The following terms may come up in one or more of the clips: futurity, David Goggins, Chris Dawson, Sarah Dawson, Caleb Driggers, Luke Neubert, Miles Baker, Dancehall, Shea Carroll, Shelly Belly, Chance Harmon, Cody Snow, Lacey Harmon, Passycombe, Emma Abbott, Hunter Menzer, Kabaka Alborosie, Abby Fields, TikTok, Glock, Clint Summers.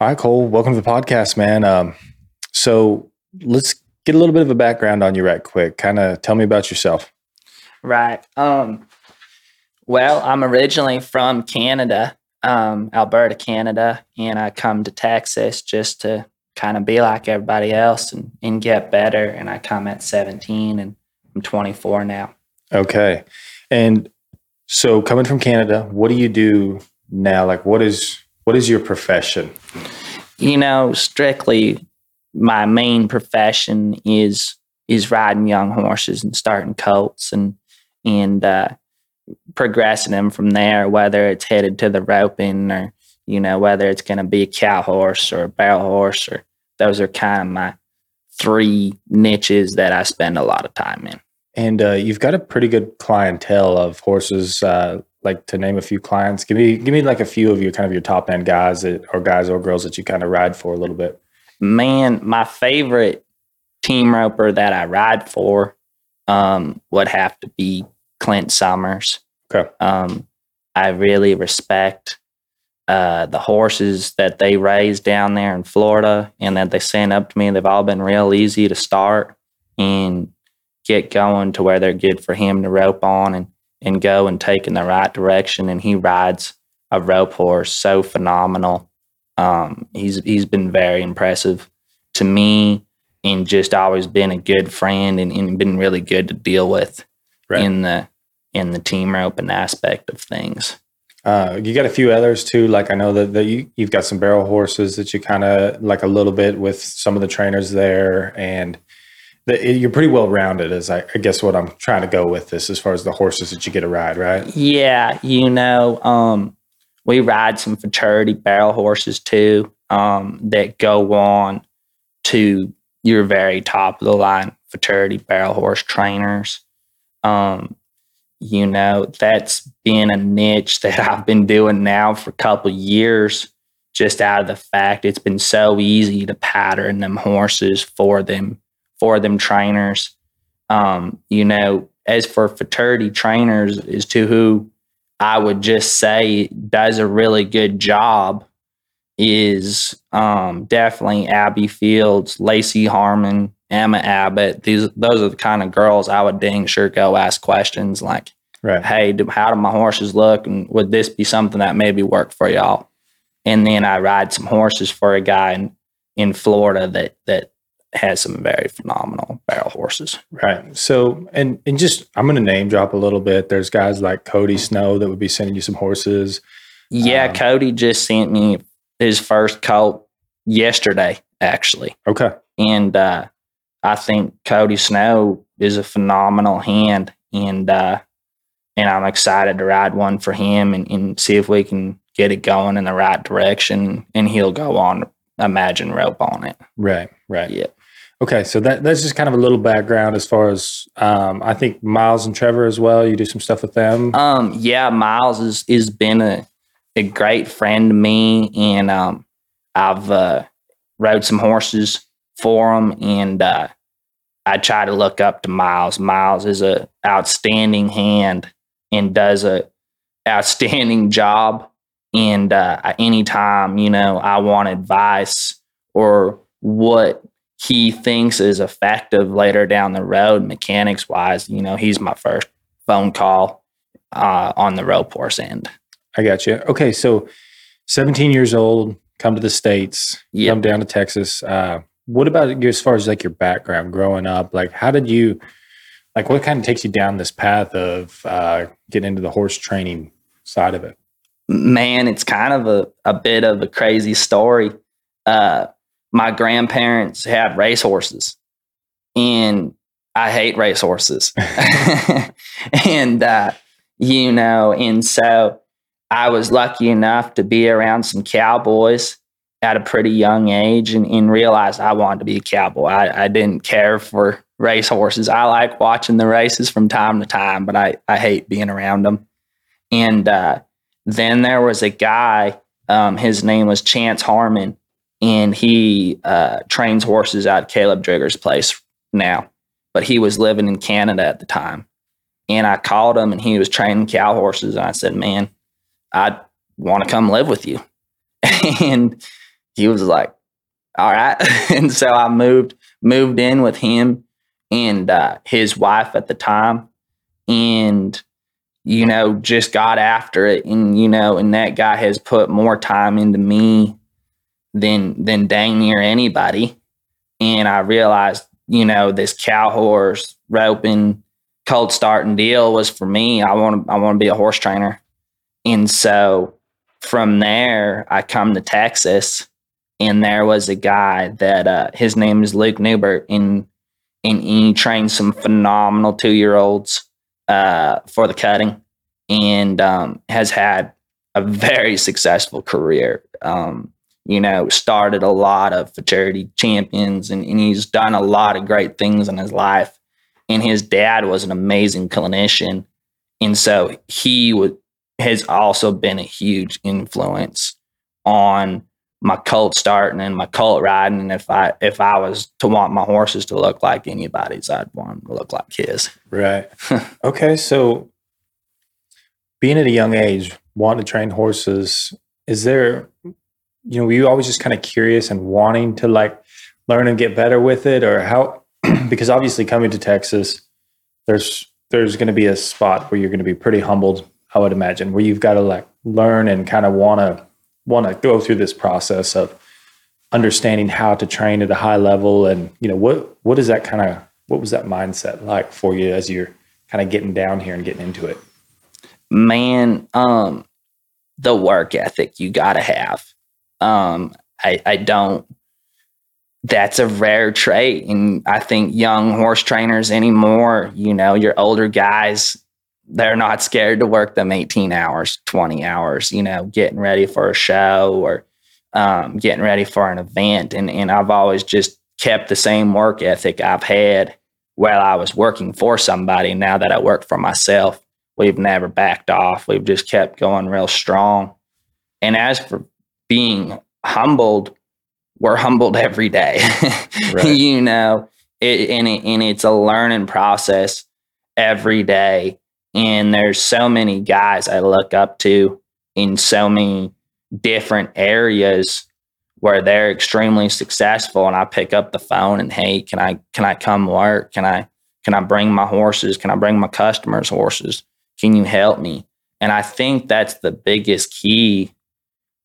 All right, Cole, welcome to the podcast, man. So let's get a little bit of a background on you right quick. Kind of tell me about yourself. Right. Well, I'm originally from Canada, Alberta, Canada, and I come to Texas just to kind of be like everybody else and get better. And I come at 17 and I'm 24 now. Okay. And so coming from Canada, what do you do now? Like, what is your profession? You know, strictly my main profession is riding young horses and starting colts and progressing them from there, whether it's headed to the roping or, you know, whether it's going to be a cow horse or a barrel horse. Or those are kind of my three niches that I spend a lot of time in. And you've got a pretty good clientele of horses, like to name a few clients. Give me like a few of your kind of your top end guys that, or guys or girls that you kind of ride for a little bit. Man, my favorite team roper that I ride for would have to be Clint Summers. Okay. I really respect the horses that they raise down there in Florida and that they send up to me. They've all been real easy to start and get going to where they're good for him to rope on and go and take in the right direction. And he rides a rope horse so phenomenal. He's been very impressive to me and just always been a good friend and been really good to deal with. Right. in the team roping aspect of things. You got a few others too. Like I know that you've got some barrel horses that you kind of like a little bit with some of the trainers there, and you're pretty well rounded is I guess what I'm trying to go with this as far as the horses that you get to ride, right? Yeah. You know, we ride some fraternity barrel horses too, that go on to your very top of the line fraternity barrel horse trainers. You know, that's been a niche that I've been doing now for a couple years, just out of the fact it's been so easy to pattern them horses for them trainers. You know, as for fraternity trainers is to who I would just say does a really good job is definitely Abby Fields, Lacey Harmon, Emma Abbott. Those are the kind of girls I would dang sure go ask questions like, right. Hey, how do my horses look? And would this be something that maybe work for y'all? And then I ride some horses for a guy in Florida that has some very phenomenal barrel horses. Right. So, and just, I'm going to name drop a little bit. There's guys like Cody Snow that would be sending you some horses. Yeah. Cody just sent me his first colt yesterday, actually. Okay. And, I think Cody Snow is a phenomenal hand, and I'm excited to ride one for him and see if we can get it going in the right direction, and he'll go on to imagine rope on it. Right, right. Yeah. Okay, so that's just kind of a little background as far as I think Miles and Trevor as well. You do some stuff with them. Yeah, Miles is been a great friend to me, and I've rode some horses for him, and I try to look up to Miles. Miles is a outstanding hand and does a outstanding job. And anytime, you know, I want advice or what he thinks is effective later down the road, mechanics wise, you know, he's my first phone call on the rope horse end. I got you. Okay, so 17 years old, come to the States, yep. Come down to Texas. What about you as far as like your background growing up? Like, how did you, like, what kind of takes you down this path of getting into the horse training side of it? Man, it's kind of a bit of a crazy story. My grandparents had race horses, and I hate race horses. And, you know, and so I was lucky enough to be around some cowboys at a pretty young age and realized I wanted to be a cowboy. I didn't care for race horses. I like watching the races from time to time, but I hate being around them. And then there was a guy, his name was Chance Harmon, and he trains horses at Caleb Driggers' place now, but he was living in Canada at the time. And I called him, and he was training cow horses, and I said, man, I want to come live with you. And he was like, all right. And so I moved in with him and his wife at the time, and, you know, just got after it. And, you know, and that guy has put more time into me than dang near anybody. And I realized, you know, this cow horse roping, cold starting deal was for me. I want to be a horse trainer. And so from there, I come to Texas, and there was a guy that his name is Luke Neubert, and he trained some phenomenal 2-year-olds for the cutting, and has had a very successful career. You know, started a lot of fraternity champions, and he's done a lot of great things in his life. And his dad was an amazing clinician, and so he has also been a huge influence on my colt starting and my colt riding. And if I was to want my horses to look like anybody's, I'd want them to look like his. Right. Okay. So being at a young age, wanting to train horses, is there, you know, were you always just kind of curious and wanting to like learn and get better with it, or how, because obviously coming to Texas, there's going to be a spot where you're going to be pretty humbled, I would imagine, where you've got to like learn and kind of want to go through this process of understanding how to train at a high level. And, you know, what is that kind of, what was that mindset like for you as you're kind of getting down here and getting into it? Man, the work ethic you got to have. That's a rare trait. And I think young horse trainers anymore, you know, your older guys, they're not scared to work them 18 hours, 20 hours, you know, getting ready for a show or getting ready for an event. And I've always just kept the same work ethic I've had while I was working for somebody. Now that I work for myself, we've never backed off. We've just kept going real strong. And as for being humbled, we're humbled every day, right. You know, it's a learning process every day. And there's so many guys I look up to in so many different areas where they're extremely successful. And I pick up the phone and, hey, can I come work? Can I bring my horses? Can I bring my customers' horses? Can you help me? And I think that's the biggest key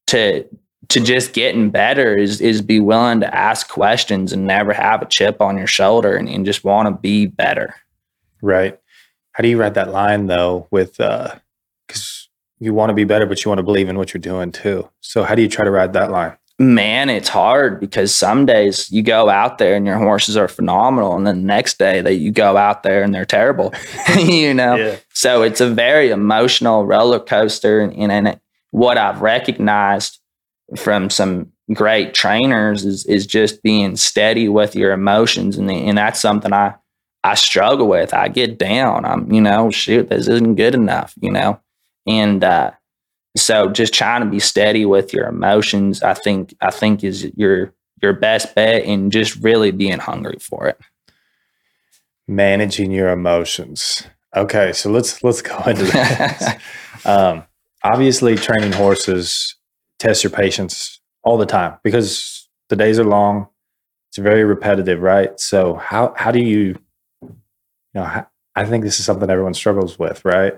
to just getting better is be willing to ask questions and never have a chip on your shoulder and just want to be better. Right. How do you ride that line though with, cause you want to be better, but you want to believe in what you're doing too. So how do you try to ride that line? Man, it's hard because some days you go out there and your horses are phenomenal. And then the next day that you go out there and they're terrible, you know? Yeah. So it's a very emotional roller coaster. And what I've recognized from some great trainers is just being steady with your emotions. And that's something I struggle with. I get down. I'm, you know, shoot, this isn't good enough, you know? And so just trying to be steady with your emotions, I think is your best bet, and just really being hungry for it. Managing your emotions. Okay. So let's go into that. Obviously training horses tests your patience all the time because the days are long. It's very repetitive, right? So how do you, you know, I think this is something everyone struggles with, right?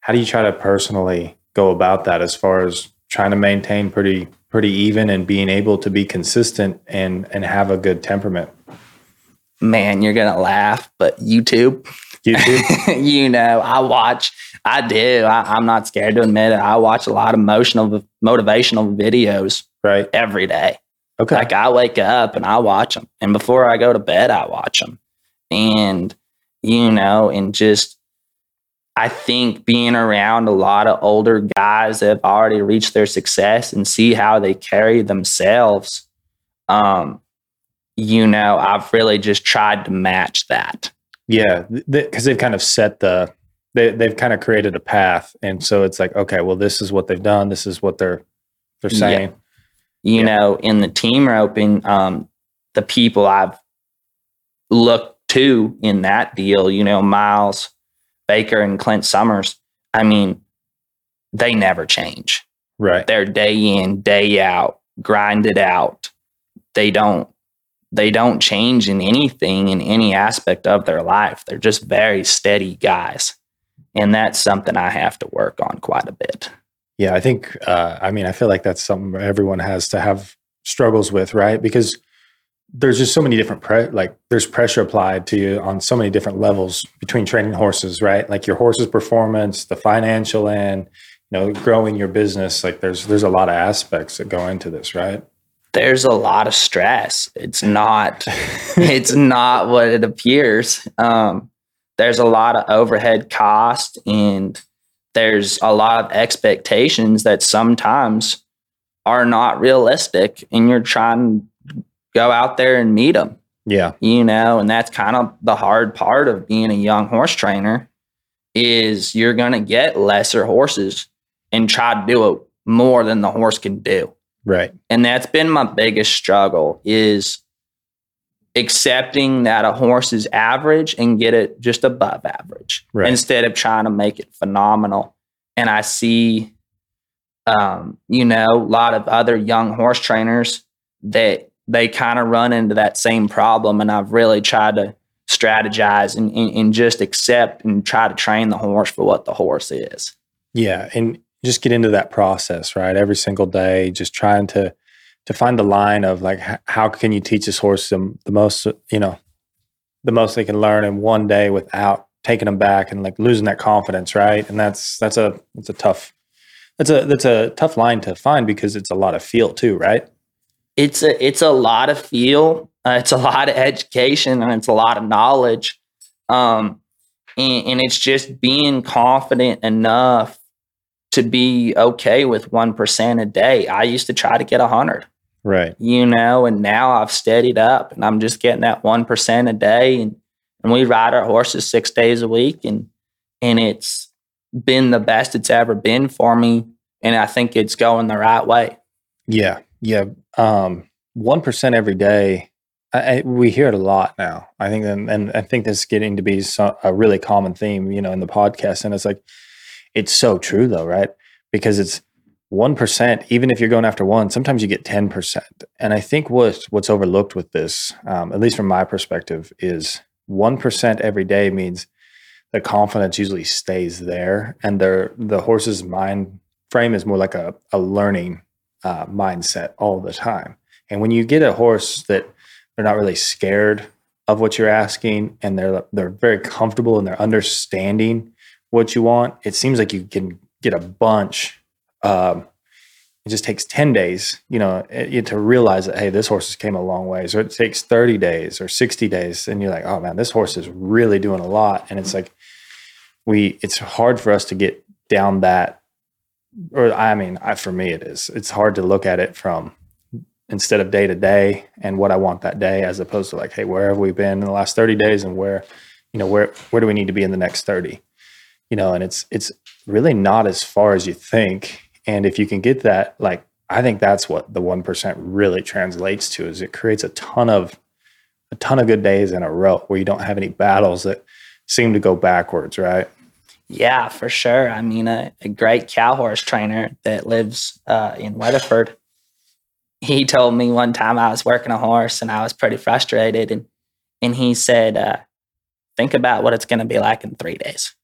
How do you try to personally go about that as far as trying to maintain pretty even and being able to be consistent and have a good temperament? Man, you're going to laugh, but YouTube, you know, I'm not scared to admit it. I watch a lot of motivational videos, right, every day. Okay. Like I wake up and I watch them. And before I go to bed, I watch them. And, you know, and just, I think being around a lot of older guys that have already reached their success and see how they carry themselves, you know, I've really just tried to match that. Yeah. Because they've kind of set they've kind of created a path. And so it's like, okay, well, this is what they've done. This is what they're saying. Yeah. You know, in the team roping, the people I've looked to in that deal, you know, Miles Baker and Clint Summers, I mean, they never change. Right. They're day in, day out, grind it out. They don't change in anything, in any aspect of their life. They're just very steady guys. And that's something I have to work on quite a bit. Yeah, I think, I feel like that's something everyone has to have struggles with, right? Because there's just so many different, there's pressure applied to you on so many different levels between training horses, right? Like your horse's performance, the financial end, growing your business. Like there's a lot of aspects that go into this, right? There's a lot of stress. It's not what it appears. There's a lot of overhead cost, and there's a lot of expectations that sometimes are not realistic, and you're trying to go out there and meet them. Yeah. And that's kind of the hard part of being a young horse trainer is you're going to get lesser horses and try to do it more than the horse can do. Right. And that's been my biggest struggle is accepting that a horse is average and get it just above average, right, instead of trying to make it phenomenal. And I see, a lot of other young horse trainers that they kind of run into that same problem. And I've really tried to strategize and just accept and try to train the horse for what the horse is. Yeah. And just get into that process, right? Every single day, just trying to find the line of like, how can you teach this horse the most they can learn in one day without taking them back and like losing that confidence, right? And that's a tough line to find because it's a lot of feel too, right? It's a lot of feel, it's a lot of education, and it's a lot of knowledge, and it's just being confident enough to be okay with 1% a day. I used to try to get 100. Right. And now I've steadied up and I'm just getting that 1% a day. And we ride our horses 6 days a week. And it's been the best it's ever been for me. And I think it's going the right way. Yeah. Yeah. 1% every day. We hear it a lot now. I think, and I think that's getting to be a really common theme, in the podcast. And it's like, it's so true though, right? Because it's 1%, even if you're going after one, sometimes you get 10%. And I think what's overlooked with this, at least from my perspective, is 1% every day means the confidence usually stays there. And the horse's mind frame is more like a learning mindset all the time. And when you get a horse that they're not really scared of what you're asking, and they're very comfortable and they're understanding what you want, it seems like you can get a bunch. It just takes 10 days, to realize that, hey, this horse has came a long ways, or it takes 30 days or 60 days. And you're like, oh man, this horse is really doing a lot. And it's like, it's hard for us to get down that, or for me, it is, it's hard to look at it from instead of day to day and what I want that day, as opposed to like, hey, where have we been in the last 30 days? And where do we need to be in the next 30? And it's really not as far as you think. And if you can get that, like, I think that's what the 1% really translates to, is it creates a ton of good days in a row where you don't have any battles that seem to go backwards, right? Yeah, for sure. A great cow horse trainer that lives in Weatherford, he told me one time I was working a horse and I was pretty frustrated. And he said, think about what it's going to be like in 3 days.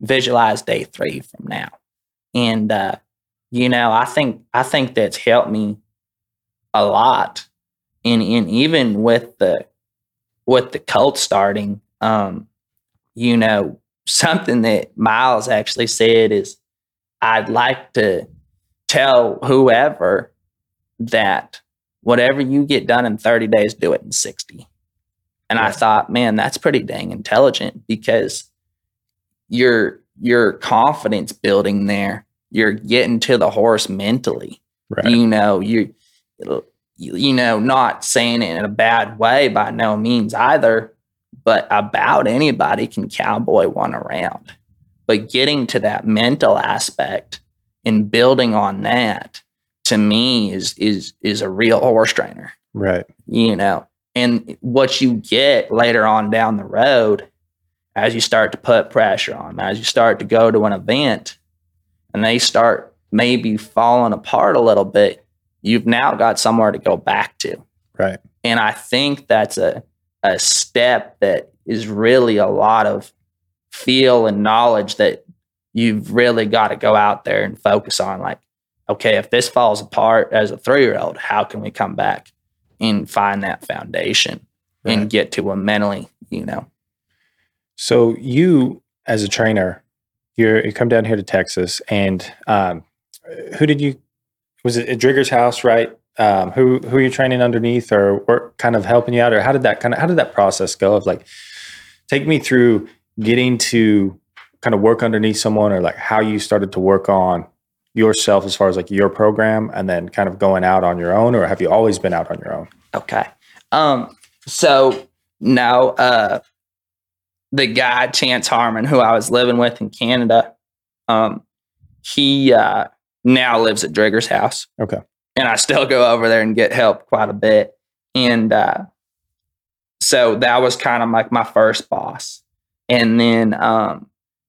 Visualize day 3 from now. And, I think that's helped me a lot. And even with the cult starting, something that Miles actually said is, I'd like to tell whoever that whatever you get done in 30 days, do it in 60. And yeah. I thought, man, that's pretty dang intelligent, because your confidence building there, you're getting to the horse mentally, right. Not saying it in a bad way by no means either, but about anybody can cowboy one around, but getting to that mental aspect and building on that, to me, is a real horse trainer, right? And what you get later on down the road, as you start to put pressure on them, as you start to go to an event and they start maybe falling apart a little bit, you've now got somewhere to go back to. Right. And I think that's a step that is really a lot of feel and knowledge that you've really got to go out there and focus on. Like, okay, if this falls apart as a 3-year-old, how can we come back and find that foundation and get to a mentally, you know? So you, as a trainer, you come down here to Texas, and who did you, was it at Driggers' house, right? Who are you training underneath, or were kind of helping you out, or how did that process go of, like, take me through getting to kind of work underneath someone, or like how you started to work on yourself as far as like your program, and then kind of going out on your own, or have you always been out on your own? Okay. So now, the guy, Chance Harmon, who I was living with in Canada, he now lives at Driggers' house. Okay. And I still go over there and get help quite a bit. And so that was kind of like my first boss. And then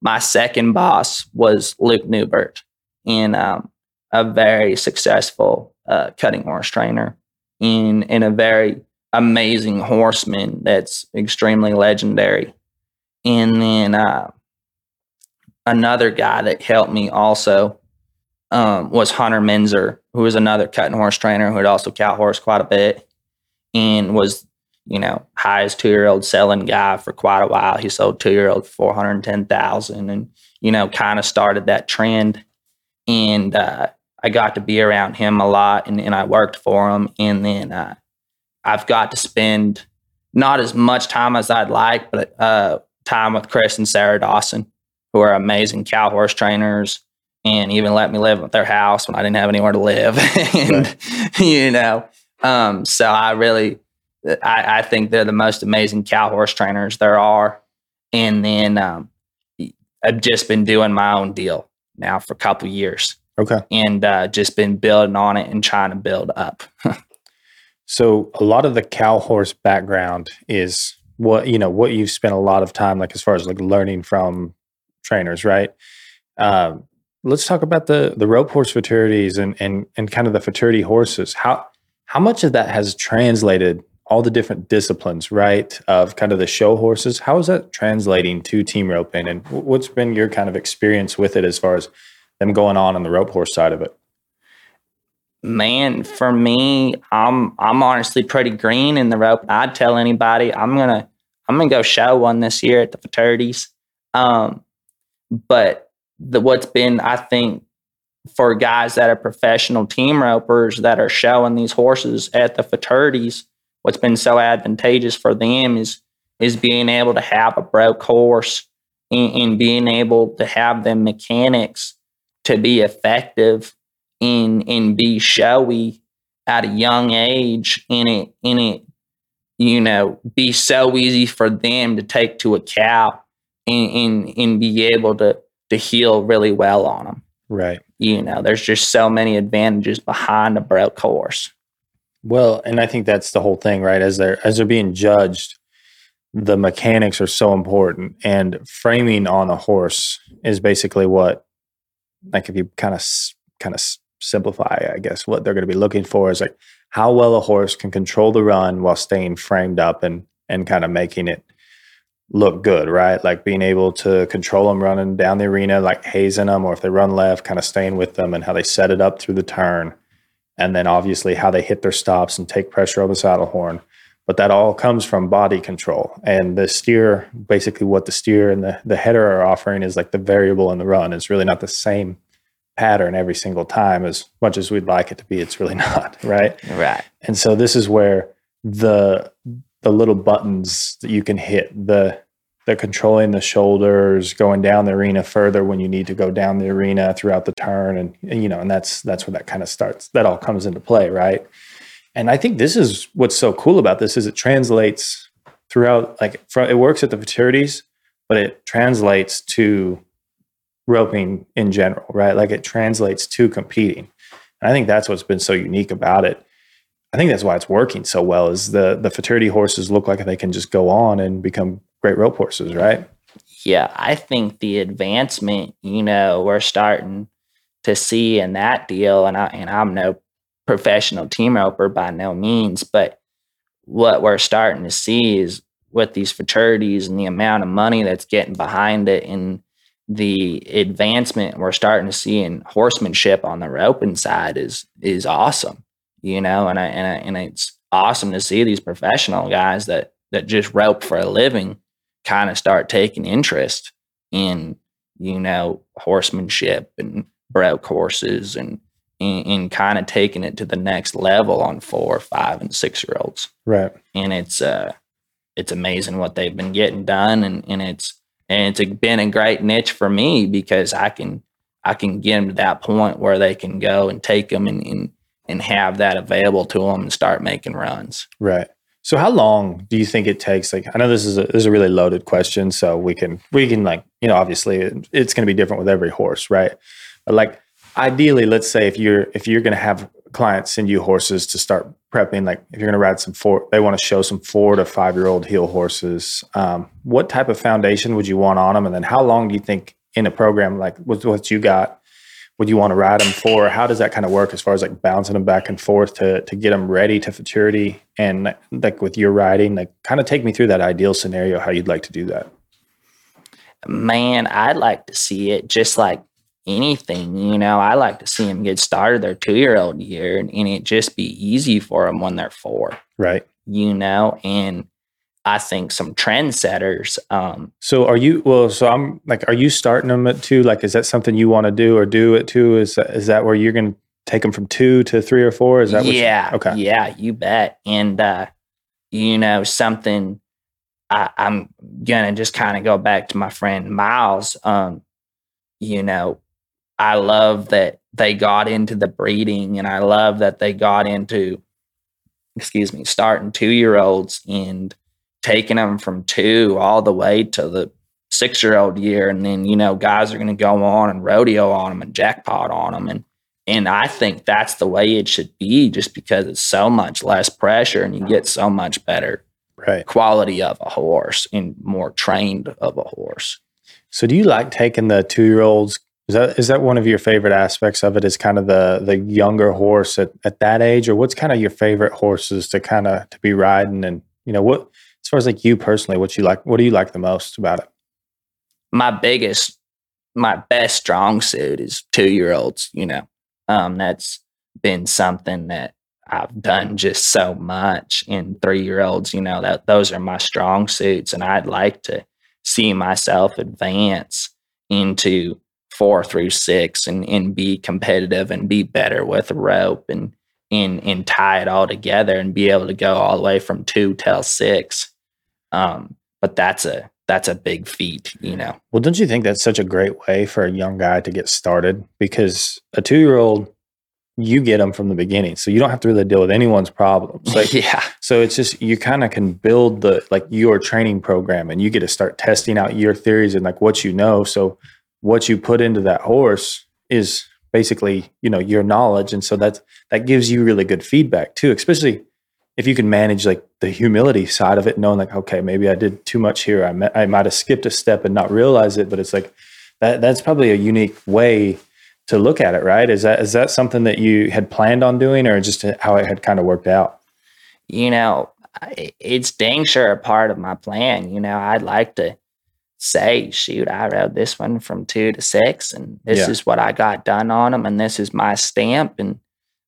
my second boss was Luke Neubert, and a very successful cutting horse trainer, and a very amazing horseman that's extremely legendary. And then another guy that helped me also was Hunter Menzer, who was another cutting horse trainer who had also cow horse quite a bit, and was, you know, highest 2-year-old selling guy for quite a while. He sold 2-year-old $410,000, and, you know, kind of started that trend. And I got to be around him a lot, and I worked for him. And then I've got to spend not as much time as I'd like, but time with Chris and Sarah Dawson, who are amazing cow horse trainers, and even let me live at their house when I didn't have anywhere to live. And, you know, so I really, I think they're the most amazing cow horse trainers there are. And then I've just been doing my own deal now for a couple of years. Okay. And just been building on it and trying to build up. So a lot of the cow horse background is what you've spent a lot of time, like, as far as like learning from trainers, right? Let's talk about the rope horse fraternities and kind of the fraternity horses. How much of that has translated all the different disciplines, right, of kind of the show horses? How is that translating to team roping, and what's been your kind of experience with it as far as them going on the rope horse side of it? Man, for me, I'm honestly pretty green in the rope. I'd tell anybody I'm gonna go show one this year at the fraternities. But what's been, I think, for guys that are professional team ropers that are showing these horses at the fraternities, what's been so advantageous for them is being able to have a broke horse and being able to have them mechanics to be effective and be showy at a young age, in it, you know, be so easy for them to take to a cow and be able to heal really well on them. Right. You know, there's just so many advantages behind a broke horse. Well, and I think that's the whole thing, right? As they're being judged, the mechanics are so important, and framing on a horse is basically what, like, if you kind of simplify, I guess, what they're going to be looking for is like how well a horse can control the run while staying framed up and kind of making it look good, right? Like being able to control them running down the arena, like hazing them, or if they run left, kind of staying with them, and how they set it up through the turn. And then obviously how they hit their stops and take pressure over the saddle horn. But that all comes from body control. And the steer, basically what the steer and the header are offering is like the variable in the run. It's really not the same pattern every single time. As much as we'd like it to be, it's really not, right? Right. And so this is where the little buttons that you can hit, the controlling the shoulders, going down the arena further when you need to go down the arena throughout the turn, and you know, and that's where that kind of starts. That all comes into play, right? And I think this is what's so cool about this is it translates throughout. Like, it works at the fraternities, but it translates to roping in general, right? Like, it translates to competing. And I think that's what's been so unique about it. I think that's why it's working so well, is the fraternity horses look like they can just go on and become great rope horses, right? Yeah, I think the advancement, you know, we're starting to see in that deal, and I'm no professional team roper by no means, but what we're starting to see is with these fraternities and the amount of money that's getting behind it and the advancement we're starting to see in horsemanship on the roping side is awesome, you know, and it's awesome to see these professional guys that just rope for a living kind of start taking interest in, you know, horsemanship and broke horses and kind of taking it to the next level on 4, 5, and 6-year-olds. Right. And it's amazing what they've been getting done. And it's been a great niche for me because I can get them to that point where they can go and take them and have that available to them and start making runs. Right. So how long do you think it takes? Like, I know this is a really loaded question, so we can like, you know, obviously it's going to be different with every horse, right? But like ideally, let's say if you're going to have clients send you horses to start prepping, like if you're going to ride they want to show some 4 to 5-year-old heel horses. What type of foundation would you want on them? And then how long do you think in a program like with what you got, would you want to ride them for? How does that kind of work as far as like bouncing them back and forth to get them ready to futurity? And like with your riding, like kind of take me through that ideal scenario, how you'd like to do that. Man, I'd like to see it just like anything, you know, I like to see them get started their 2-year-old year and it just be easy for them when they're 4. Right. You know, and I think some trendsetters. Are you starting them at 2? Like, is that something you want to do or do at 2? Is that where you're going to take them from 2 to 3 or 4? Is that what? Yeah. Okay. Yeah, you bet. And, you know, something I'm going to just kind of go back to my friend Miles. You know, I love that they got into the breeding and I love that they got into, starting 2-year-olds and taking them from 2 all the way to the 6-year-old year. And then, you know, guys are going to go on and rodeo on them and jackpot on them. And I think that's the way it should be just because it's so much less pressure and you get so much better quality of a horse and more trained of a horse. So do you like taking the 2-year-olds? Is that one of your favorite aspects of it is kind of the younger horse at that age, or what's kind of your favorite horses to be riding? And, you know, what, as far as like you personally, what do you like the most about it? My best strong suit is 2-year-olds, you know, that's been something that I've done just so much in 3-year-olds, you know, that those are my strong suits and I'd like to see myself advance into 4 through 6 and be competitive and be better with rope and tie it all together and be able to go all the way from 2 till 6. But that's a big feat, you know? Well, don't you think that's such a great way for a young guy to get started? Because a 2-year-old, you get them from the beginning. So you don't have to really deal with anyone's problems. Like, yeah. So it's just, you kind of can build your training program and you get to start testing out your theories and like what you know. So what you put into that horse is basically, you know, your knowledge. And so that gives you really good feedback too, especially if you can manage like the humility side of it, knowing like, okay, maybe I did too much here. I might've skipped a step and not realize it, but it's like, that's probably a unique way to look at it, right? Is that something that you had planned on doing or just how it had kind of worked out? You know, it's dang sure a part of my plan. You know, I'd like to say, shoot, I rode this one from 2 to 6 and this is what I got done on them. And this is my stamp and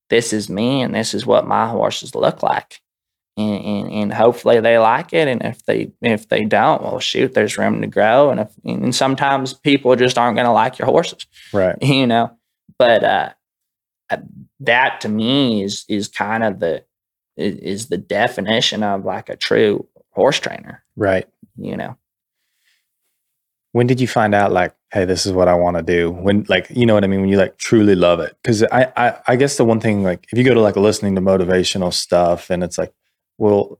this is me and this is what my horses look like. And hopefully they like it. And if they don't, well, shoot, there's room to grow. And sometimes people just aren't going to like your horses, right? You know, but that to me is kind of the definition of like a true horse trainer, right? You know. When did you find out like, hey, this is what I want to do? When, like, you know what I mean? When you like truly love it, because I guess the one thing, like, if you go to like listening to motivational stuff, and it's like, well,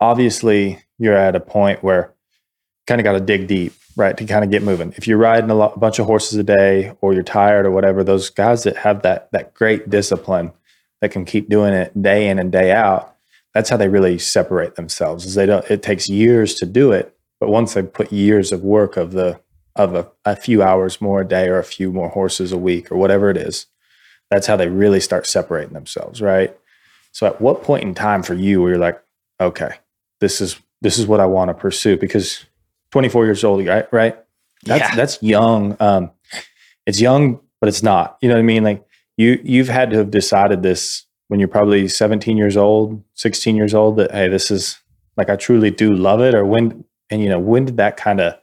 obviously you're at a point where you kind of got to dig deep, right? To kind of get moving. If you're riding a bunch of horses a day or you're tired or whatever, those guys that have that great discipline that can keep doing it day in and day out, that's how they really separate themselves. Is it takes years to do it, but once they put years of work of a few hours more a day or a few more horses a week or whatever it is, That's how they really start separating themselves, right? So at what point in time for you where you're like, okay, this is what I want to pursue? Because 24 years old, right? That's young. It's young, but it's not. You know what I mean? Like you've had to have decided this when you're probably 17 years old, 16 years old, that, hey, this is like, I truly do love it. Or when did that kind of,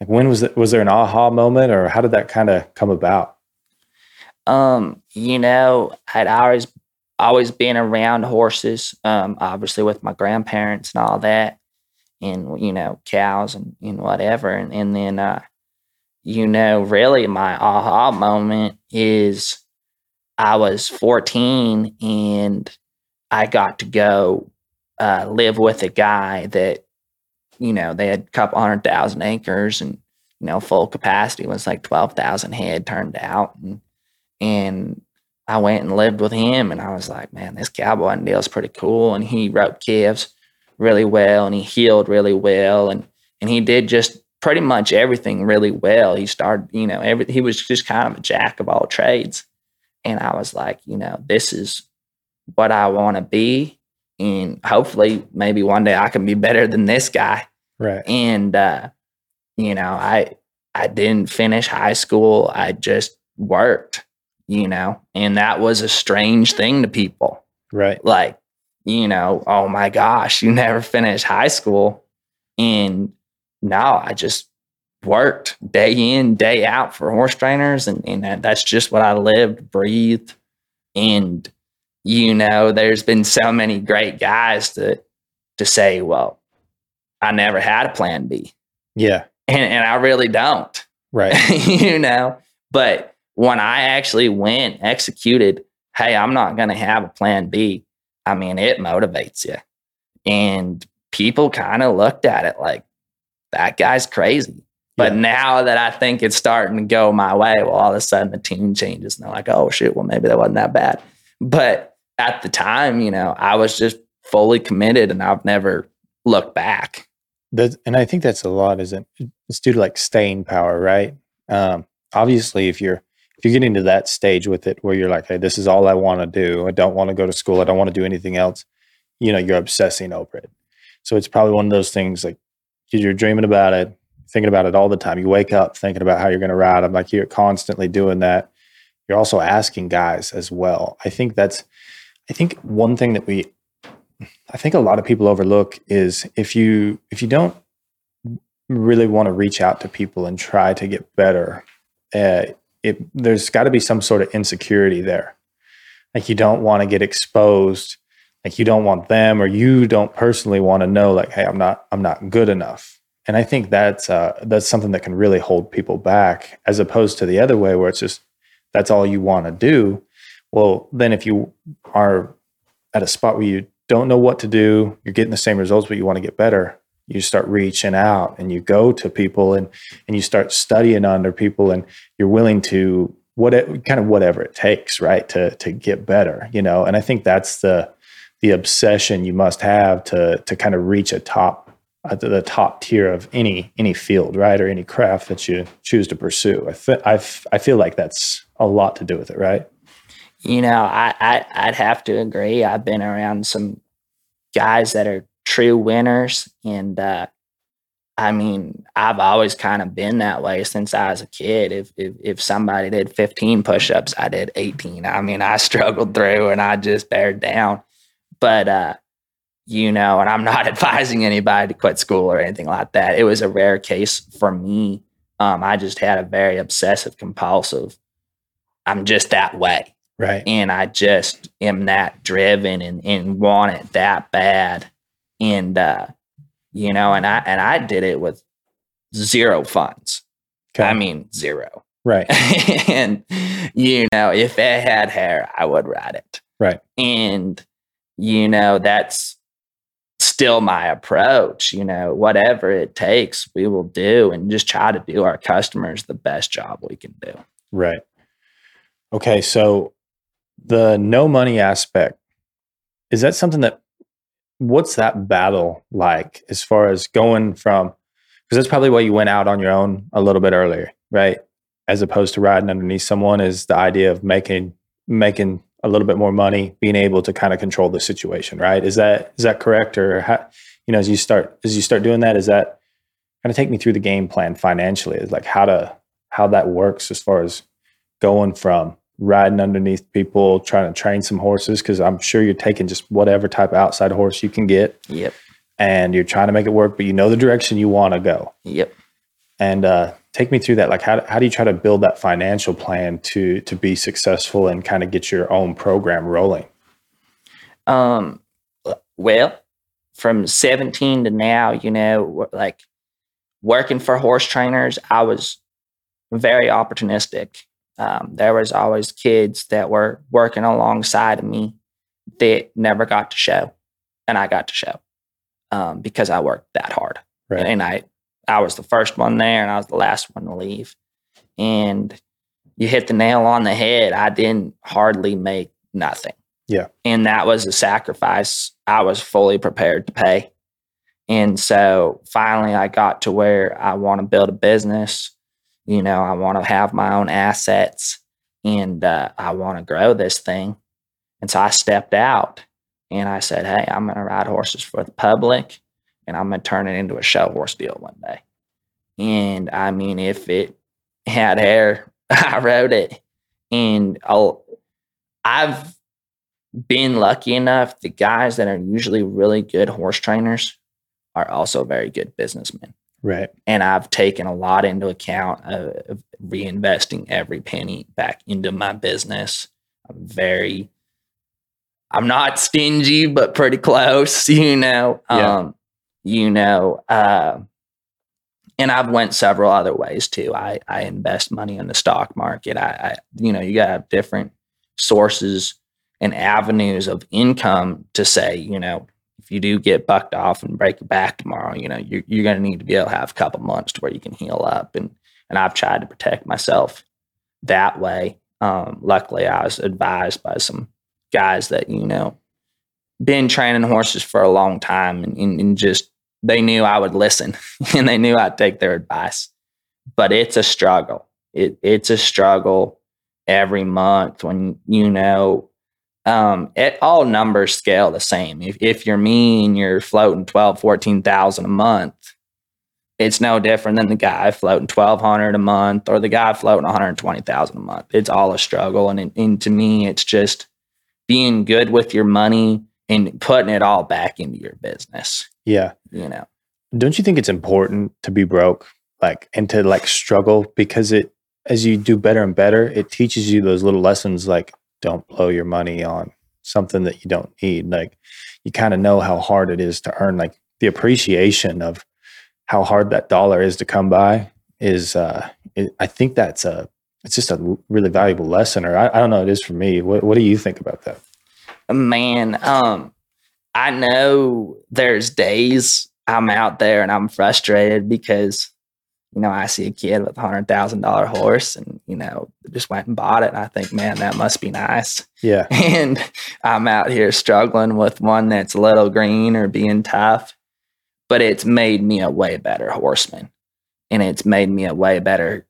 like, was there an aha moment, or how did that kind of come about? I'd always been around horses, obviously with my grandparents and all that, and, cows and whatever. And then really my aha moment is I was 14 and I got to go live with a guy that, they had a couple 100,000 acres, and, full capacity was like 12,000 head turned out. And I went and lived with him, and I was like, man, this cowboy deal is pretty cool. And he roped calves really well, and he healed really well. And he did just pretty much everything really well. He started, he was just kind of a jack of all trades. And I was like, this is what I want to be. And hopefully maybe one day I can be better than this guy. Right. And, I didn't finish high school. I just worked. And that was a strange thing to people. Right. Like, oh my gosh, you never finished high school. And no, I just worked day in, day out for horse trainers. And that's just what I lived, breathed. And, there's been so many great guys to say, well, I never had a plan B. Yeah. And I really don't. Right. But when I actually went, executed, hey, I'm not going to have a plan B, I mean, it motivates you. And people kind of looked at it like, that guy's crazy. But now that I think it's starting to go my way, well, all of a sudden the tune changes. And they're like, oh, shit, well, maybe that wasn't that bad. But at the time, I was just fully committed, and I've never looked back. And I think that's a lot, isn't it? It's due to like staying power, right? Obviously, if you're getting to that stage with it where you're like, hey, this is all I want to do. I don't want to go to school. I don't want to do anything else. You're obsessing over it. So it's probably one of those things like you're dreaming about it, thinking about it all the time. You wake up thinking about how you're going to ride. I'm like, you're constantly doing that. You're also asking guys as well. I think one thing that I think a lot of people overlook is if you don't really want to reach out to people and try to get better, there's got to be some sort of insecurity there. Like you don't want to get exposed, like you don't want them, or you don't personally want to know like, hey, I'm not good enough. And I think that's something that can really hold people back, as opposed to the other way where it's just, that's all you want to do. Well, then if you are at a spot where you don't know what to do, you're getting the same results, but you want to get better, you start reaching out and you go to people and you start studying under people, and you're willing to whatever it takes, right, to get better, And I think that's the obsession you must have to kind of reach the top tier of any field, right, or any craft that you choose to pursue. I feel like that's a lot to do with it, right? I'd have to agree. I've been around some guys that are true winners, and I've always kind of been that way since I was a kid. If somebody did 15 push-ups, I did 18. I struggled through and I just bared down, but and I'm not advising anybody to quit school or anything like that. It was a rare case for me. I just had a very obsessive compulsive, I'm just that way, right? And I just am that driven and want it that bad. And, and I did it with zero funds. Okay. Zero. Right. And, if it had hair, I would ride it. Right. And, that's still my approach, whatever it takes, we will do, and just try to do our customers the best job we can do. Right. Okay. So the no money aspect, is that something that, what's that battle like as far as going from, because that's probably why you went out on your own a little bit earlier, right? As opposed to riding underneath someone, is the idea of making making a little bit more money, being able to kind of control the situation, right? Is that correct? Or how, as you start doing that, is that kind of take me through the game plan financially? Is like how that works as far as going from riding underneath people, trying to train some horses, because I'm sure you're taking just whatever type of outside horse you can get. Yep. And you're trying to make it work, but you know the direction you want to go. Yep. And take me through that. Like, how do you try to build that financial plan to be successful and kind of get your own program rolling? Well, from 17 to now, like working for horse trainers, I was very opportunistic. There was always kids that were working alongside of me that never got to show, and I got to show because I worked that hard. Right. And I was the first one there, and I was the last one to leave. And you hit the nail on the head. I didn't hardly make nothing. Yeah. And that was a sacrifice I was fully prepared to pay. And so finally I got to where I want to build a business. I want to have my own assets, and I want to grow this thing. And so I stepped out and I said, hey, I'm going to ride horses for the public, and I'm going to turn it into a show horse deal one day. And I mean, if it had hair, I rode it. And I've been lucky enough, the guys that are usually really good horse trainers are also very good businessmen. Right. And I've taken a lot into account of reinvesting every penny back into my business. I'm not stingy, but pretty close, Yeah. And I've went several other ways too. I invest money in the stock market. You gotta have different sources and avenues of income to say, if you do get bucked off and break your back tomorrow, you're going to need to be able to have a couple months to where you can heal up. And I've tried to protect myself that way. Luckily I was advised by some guys that, been training horses for a long time and just, they knew I would listen and they knew I'd take their advice, but it's a struggle. It's a struggle every month when, all numbers scale the same. If you're me and you're floating $12,000-$14,000 a month, it's no different than the guy floating $1,200 a month or the guy floating $120,000 a month. It's all a struggle. And to me, it's just being good with your money and putting it all back into your business. Yeah. Don't you think it's important to be broke, and to struggle, because as you do better and better, it teaches you those little lessons, don't blow your money on something that you don't need. You kind of know how hard it is to earn, the appreciation of how hard that dollar is to come by is, I think it's just a really valuable lesson, or I don't know. It is for me. What do you think about that? Man, I know there's days I'm out there and I'm frustrated because, I see a kid with $100,000 horse and, just went and bought it. And I think, man, that must be nice. Yeah. And I'm out here struggling with one that's a little green or being tough, but it's made me a way better horseman, and it's made me a way better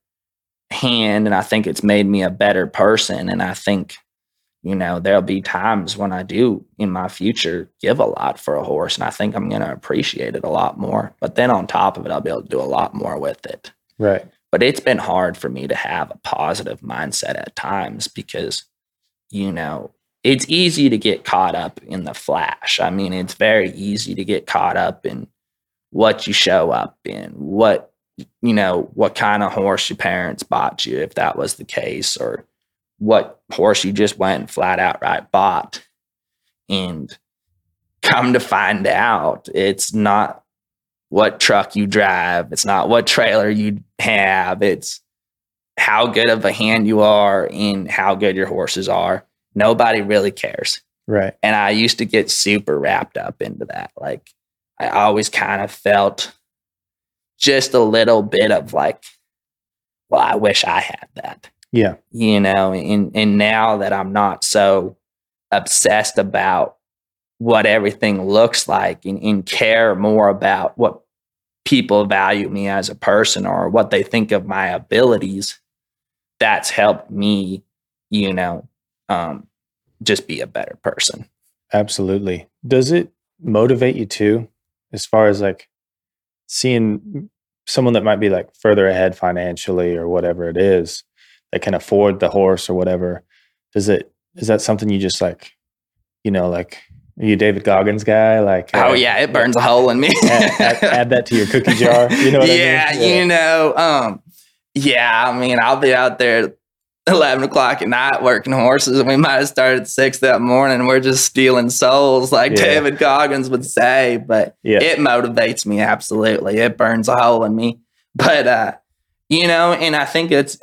hand. And I think it's made me a better person. And I think, there'll be times when I do in my future give a lot for a horse, and I think I'm going to appreciate it a lot more. But then on top of it, I'll be able to do a lot more with it. Right. But it's been hard for me to have a positive mindset at times because, it's easy to get caught up in the flash. I mean, it's very easy to get caught up in what you show up in, what kind of horse your parents bought you, if that was the case, or what horse you just went and flat out bought. And come to find out, it's not what truck you drive, it's not what trailer you have, it's how good of a hand you are and how good your horses are. Nobody really cares. Right. And I used to get super wrapped up into that. I always kind of felt just a little bit of well, I wish I had that. Yeah. And now that I'm not so obsessed about what everything looks like and care more about what people value me as a person or what they think of my abilities, that's helped me, just be a better person. Absolutely. Does it motivate you too, as far as like seeing someone that might be like further ahead financially or whatever it is, that can afford the horse or whatever? Does it, is that something you just like, you know, like, are you David Goggins guy? Like, oh yeah, it burns a hole in me. add that to your cookie jar. You know what I mean? Yeah, you know, yeah, I mean, I'll be out there 11 o'clock at night working horses, and we might have started at 6 that morning. We're just stealing souls, like David Goggins would say. But it motivates me, absolutely. It burns a hole in me. But you know, and I think it's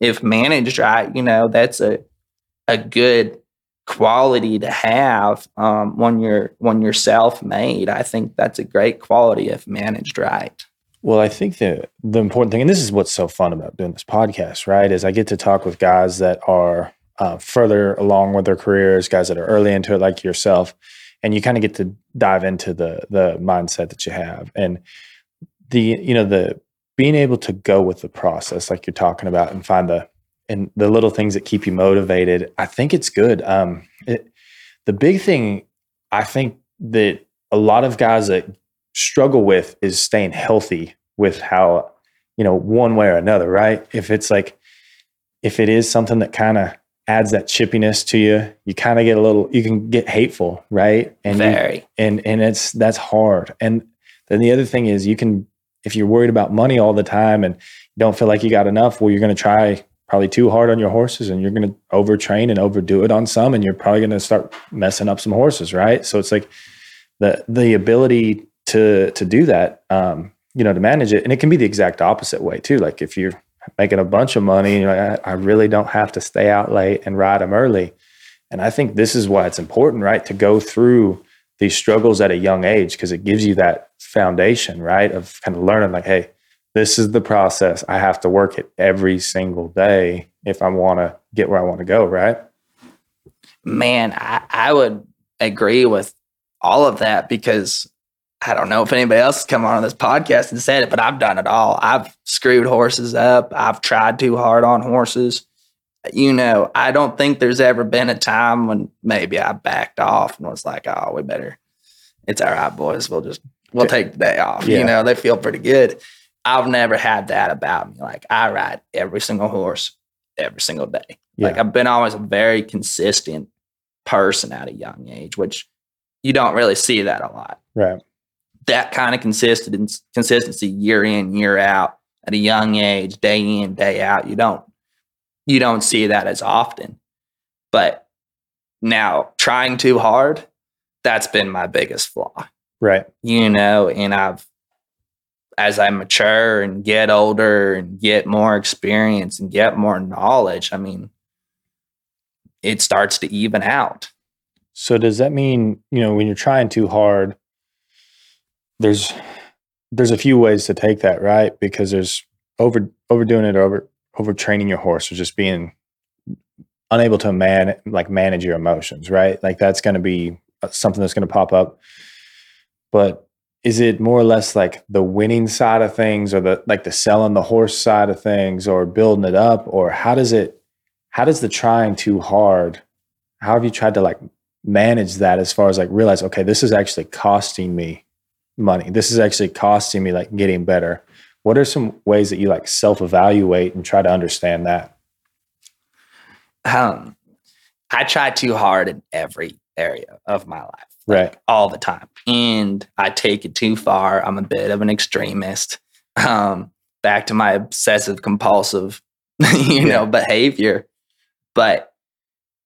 if managed right, you know, that's a good quality to have when you're self-made. I think that's a great quality if managed right. Well, I think the important thing, and this is what's so fun about doing this podcast, right, is I get to talk with guys that are further along with their careers, guys that are early into it like yourself, and you kind of get to dive into the mindset that you have. And the being able to go with the process like you're talking about and find the little things that keep you motivated, I think it's good. The big thing I think that a lot of guys that struggle with is staying healthy with how, you know, one way or another, right? If it is something that kind of adds that chippiness to you, you kind of get you can get hateful, right? And very. That's hard. And then the other thing is if you're worried about money all the time and don't feel like you got enough, well, you're going to try probably too hard on your horses, and you're going to overtrain and overdo it on some, and you're probably going to start messing up some horses, right? So it's like the ability to do that, you know, to manage it. And it can be the exact opposite way too. Like if you're making a bunch of money and you're like, I really don't have to stay out late and ride them early. And I think this is why it's important, right, to go through these struggles at a young age, because it gives you that foundation, right, of kind of learning like, hey, this is the process. I have to work it every single day if I want to get where I want to go, right? Man, I would agree with all of that, because I don't know if anybody else has come on this podcast and said it, but I've done it all. I've screwed horses up. I've tried too hard on horses. You know, I don't think there's ever been a time when maybe I backed off and was like, oh, we better, it's all right, boys. We'll take the day off. Yeah. You know, they feel pretty good. I've never had that about me. Like, I ride every single horse every single day. Yeah. Like, I've been always a very consistent person at a young age, which you don't really see that a lot. Right. That kind of consistency year in, year out, at a young age, day in, day out, you don't see that as often. But now, trying too hard, that's been my biggest flaw. Right. You know, and as I mature and get older and get more experience and get more knowledge, I mean, it starts to even out. So does that mean, you know, when you're trying too hard, there's a few ways to take that, right? Because there's overdoing it, overtraining your horse, or just being unable to manage your emotions, right? Like, that's going to be something that's going to pop up. But is it more or less like the winning side of things, or the selling the horse side of things, or building it up, or how does the trying too hard, how have you tried to like manage that, as far as like realize, okay, this is actually costing me money. This is actually costing me like getting better. What are some ways that you like self-evaluate and try to understand that? I try too hard in every area of my life, like, right, all the time. And I take it too far. I'm a bit of an extremist. Back to my obsessive compulsive, behavior. But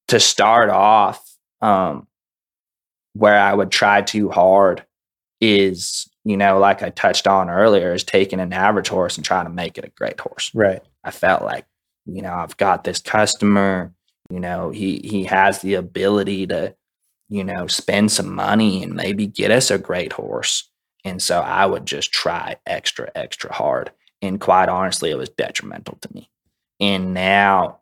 to start off, where I would try too hard is, you know, like I touched on earlier, is taking an average horse and trying to make it a great horse. Right. I felt like, you know, I've got this customer, you know, he has the ability to, you know, spend some money and maybe get us a great horse. And so I would just try extra, extra hard. And quite honestly, it was detrimental to me. And now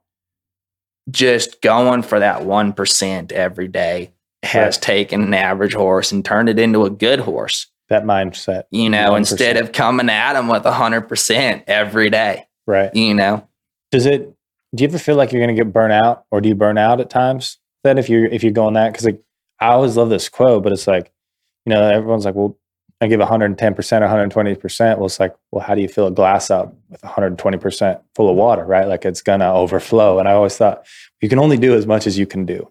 just going for that 1% every day has taken an average horse and turned it into a good horse. That mindset. You know, 100%. Instead of coming at them with 100% every day. Right. You know. Does it, Do you ever feel like you're going to get burnt out, or do you burn out at times? Then if you're going that, because like I always love this quote, but it's like, you know, everyone's like, well, I give 110% or 120%. Well, it's like, well, how do you fill a glass up with 120% full of water, right? Like it's gonna overflow. And I always thought you can only do as much as you can do.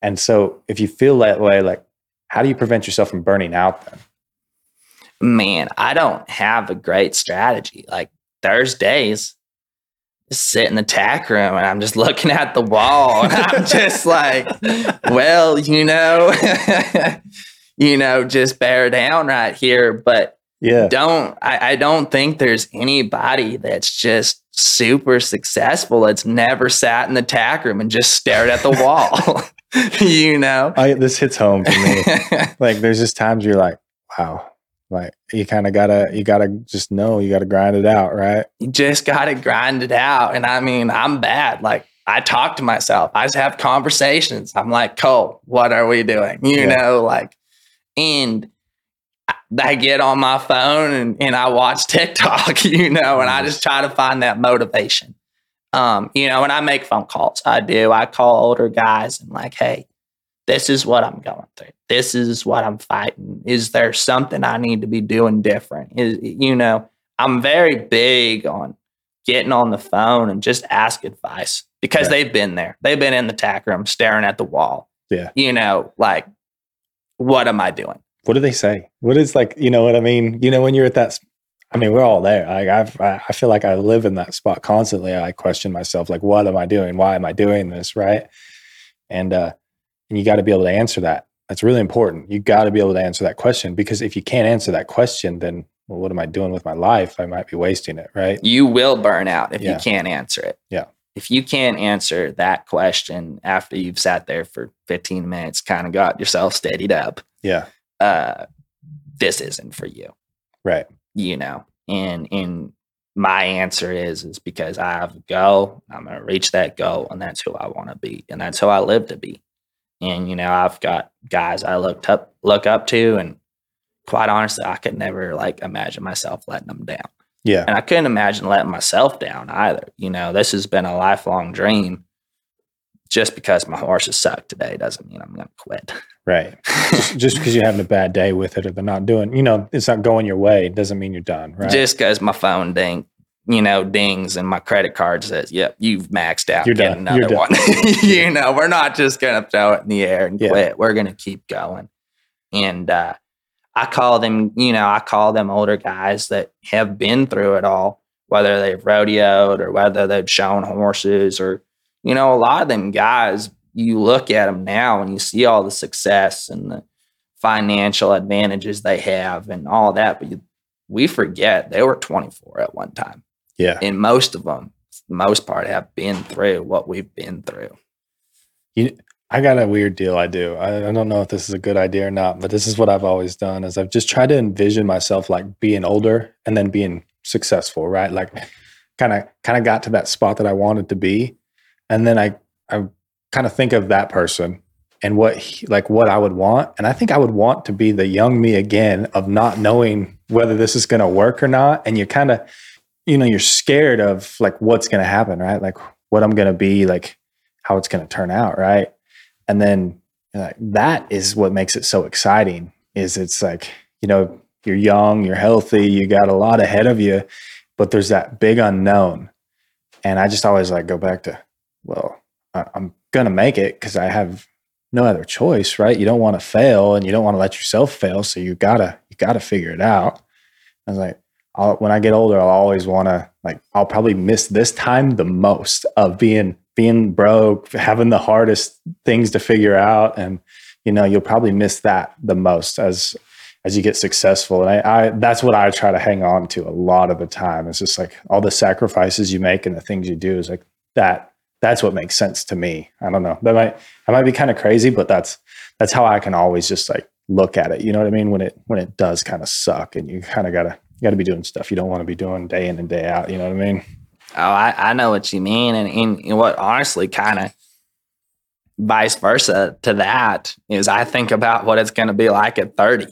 And so if you feel that way, like how do you prevent yourself from burning out then? Man, I don't have a great strategy. Like Thursdays, just sit in the tack room and I'm just looking at the wall and I'm just like, well, you know, you know, just bear down right here. But yeah, I don't think there's anybody that's just super successful that's never sat in the tack room and just stared at the wall. You know, this hits home for me. Like there's just times you're like, wow, like you kind of gotta just know you gotta grind it out, right? You just gotta grind it out. And I mean, I'm bad. Like I talk to myself. I just have conversations. I'm like, Cole, what are we doing? You know, like. And I get on my phone and I watch TikTok, you know, and I just try to find that motivation. You know, and I make phone calls. I do. I call older guys and like, hey, this is what I'm going through. This is what I'm fighting. Is there something I need to be doing different? You know, I'm very big on getting on the phone and just ask advice because they've been there. They've been in the tack room staring at the wall. Yeah. You know, like, what am I doing? What do they say? What is like, you know what I mean? You know, when you're at that, I mean, we're all there. Like I feel like I live in that spot constantly. I question myself, like, what am I doing? Why am I doing this? Right. And you got to be able to answer that. That's really important. You got to be able to answer that question, because if you can't answer that question, then well, what am I doing with my life? I might be wasting it. Right. You will burn out if you can't answer it. Yeah. If you can't answer that question after you've sat there for 15 minutes, kind of got yourself steadied up. Yeah. This isn't for you. Right. You know, and my answer is because I have a goal, I'm going to reach that goal, and that's who I want to be. And that's who I live to be. And, you know, I've got guys I look up to, and quite honestly, I could never like imagine myself letting them down. Yeah. And I couldn't imagine letting myself down either. You know, this has been a lifelong dream. Just because my horses suck today doesn't mean I'm going to quit. Right. Just because you're having a bad day with it, or they're not doing, you know, it's not going your way, doesn't mean you're done. Right. Just because my phone dings and my credit card says, yep, you've maxed out. You're done. Another one. You know, we're not just going to throw it in the air and quit. We're going to keep going. And, I call them older guys that have been through it all, whether they've rodeoed or whether they've shown horses or, you know, a lot of them guys, you look at them now and you see all the success and the financial advantages they have and all that. But we forget they were 24 at one time. Yeah. And most of them, for the most part, have been through what we've been through. I got a weird deal I do. I don't know if this is a good idea or not, but this is what I've always done is I've just tried to envision myself like being older and then being successful, right? Like kind of got to that spot that I wanted to be. And then I kind of think of that person and what I would want. And I think I would want to be the young me again of not knowing whether this is going to work or not. And you kind of, you know, you're scared of like what's going to happen, right? Like what I'm going to be, like how it's going to turn out, right? And then that is what makes it so exciting is it's like, you know, you're young, you're healthy, you got a lot ahead of you, but there's that big unknown. And I just always like go back to, well, I'm going to make it because I have no other choice, right? You don't want to fail and you don't want to let yourself fail. So you gotta figure it out. I was like, when I get older, I'll always want to like, I'll probably miss this time the most of being broke, having the hardest things to figure out. And, you know, you'll probably miss that the most as you get successful. And I that's what I try to hang on to a lot of the time. It's just like all the sacrifices you make and the things you do is like that's what makes sense to me. I don't know. I might be kind of crazy, but that's how I can always just like look at it. You know what I mean? When it does kind of suck and you kind of gotta be doing stuff you don't want to be doing day in and day out. You know what I mean? Oh, I know what you mean. And what honestly kind of vice versa to that is I think about what it's going to be like at 30,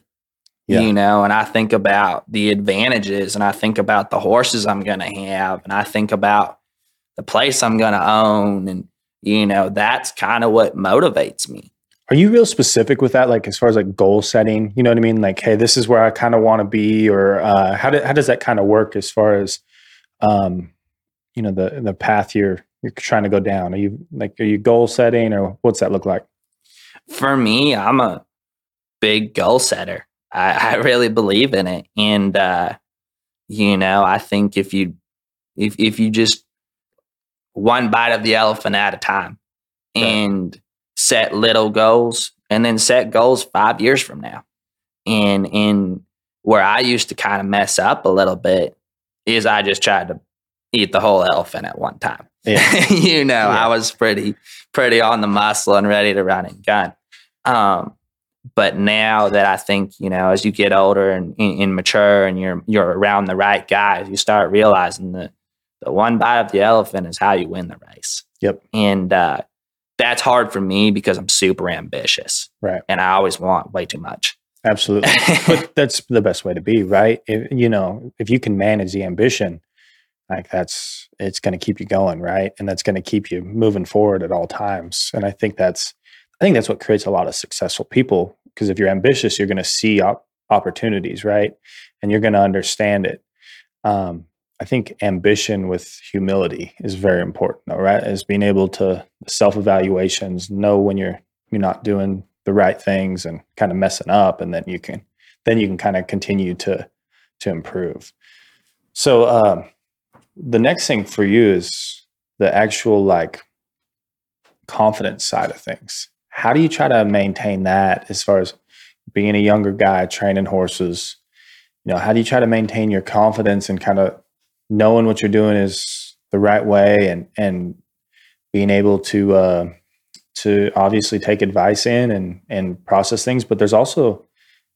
you know, and I think about the advantages and I think about the horses I'm going to have. And I think about the place I'm going to own. And, you know, that's kind of what motivates me. Are you real specific with that? Like, as far as like goal setting, you know what I mean? Like, hey, this is where I kind of want to be, or how does that kind of work as far as, you know, the path you're trying to go down? Are you goal setting, or what's that look like? For me, I'm a big goal setter. I really believe in it. And, you know, I think if you just one bite of the elephant at a time and set little goals, and then set goals 5 years from now. And where I used to kind of mess up a little bit is I just tried to eat the whole elephant at one time. Yeah. You know, yeah. I was pretty on the muscle and ready to run and gun. But now that I think, you know, as you get older and mature and you're around the right guys, you start realizing that the one bite of the elephant is how you win the race. Yep. And that's hard for me because I'm super ambitious. Right. And I always want way too much. Absolutely. But that's the best way to be, right? If you can manage the ambition, like it's going to keep you going, right? And that's going to keep you moving forward at all times. And I think that's what creates a lot of successful people, because if you're ambitious, you're going to see opportunities, right? And you're going to understand it. I think ambition with humility is very important, though, right? Is being able to self-evaluations, know when you're not doing the right things and kind of messing up, and then you can kind of continue to improve. So the next thing for you is the actual like confidence side of things. How do you try to maintain that as far as being a younger guy training horses? You know, how do you try to maintain your confidence and kind of knowing what you're doing is the right way, and being able to obviously take advice in and process things? But there's also,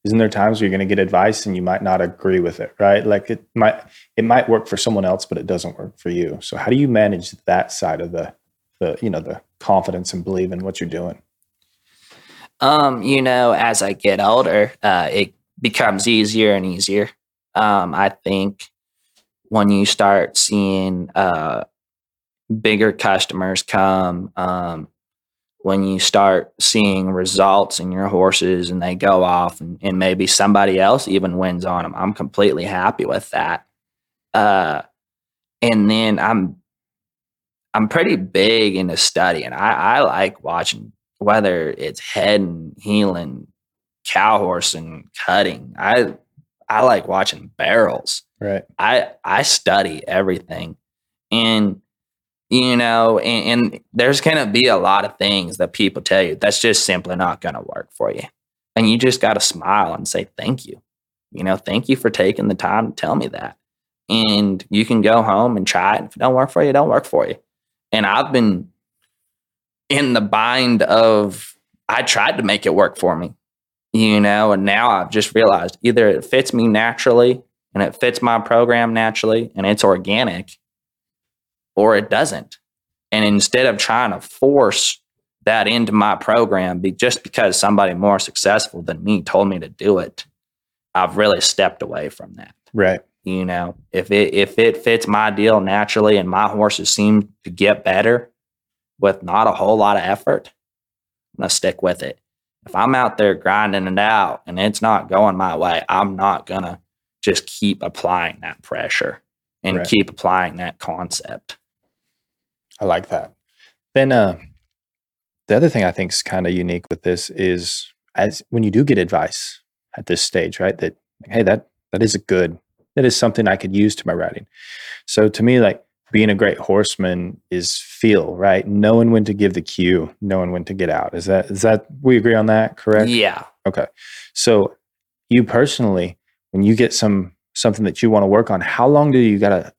isn't there times where you're going to get advice and you might not agree with it, right? Like it might work for someone else, but it doesn't work for you. So how do you manage that side of the confidence and believe in what you're doing? You know, as I get older, it becomes easier and easier. I think when you start seeing bigger customers come, when you start seeing results in your horses and they go off and maybe somebody else even wins on them, I'm completely happy with that. And then I'm pretty big into studying. I like watching, whether it's heading, heeling, cow horsing, cutting. I like watching barrels. Right. I study everything. And, you know, and there's going to be a lot of things that people tell you that's just simply not going to work for you. And you just got to smile and say, thank you. You know, thank you for taking the time to tell me that. And you can go home and try it. If it don't work for you, it don't work for you. And I've been in the bind of, I tried to make it work for me, you know, and now I've just realized either it fits me naturally and it fits my program naturally and it's organic, or it doesn't. And instead of trying to force that into my program just because somebody more successful than me told me to do it, I've really stepped away from that. Right. You know, if it fits my deal naturally and my horses seem to get better with not a whole lot of effort, I'm going to stick with it. If I'm out there grinding it out and it's not going my way, I'm not going to just keep applying that pressure and right. keep applying that concept. I like that. Then the other thing I think is kind of unique with this is as when you do get advice at this stage, right, that, hey, that is something I could use to my riding. So to me, like, being a great horseman is feel, right? Knowing when to give the cue, knowing when to get out. Is that we agree on that, correct? Yeah. Okay. So you personally, when you get something that you want to work on, how long do you got to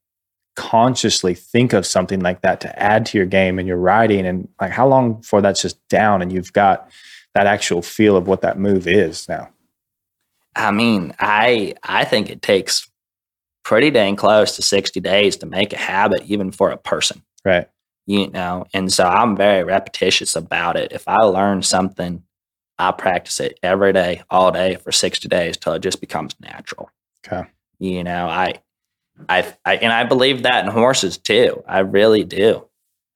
consciously think of something like that to add to your game and your riding? And like, how long before that's just down and you've got that actual feel of what that move is now? I mean, I think it takes pretty dang close to 60 days to make a habit, even for a person. Right. You know, and so I'm very repetitious about it. If I learn something, I practice it every day, all day for 60 days till it just becomes natural. Okay. You know, I I believe that in horses too. I really do.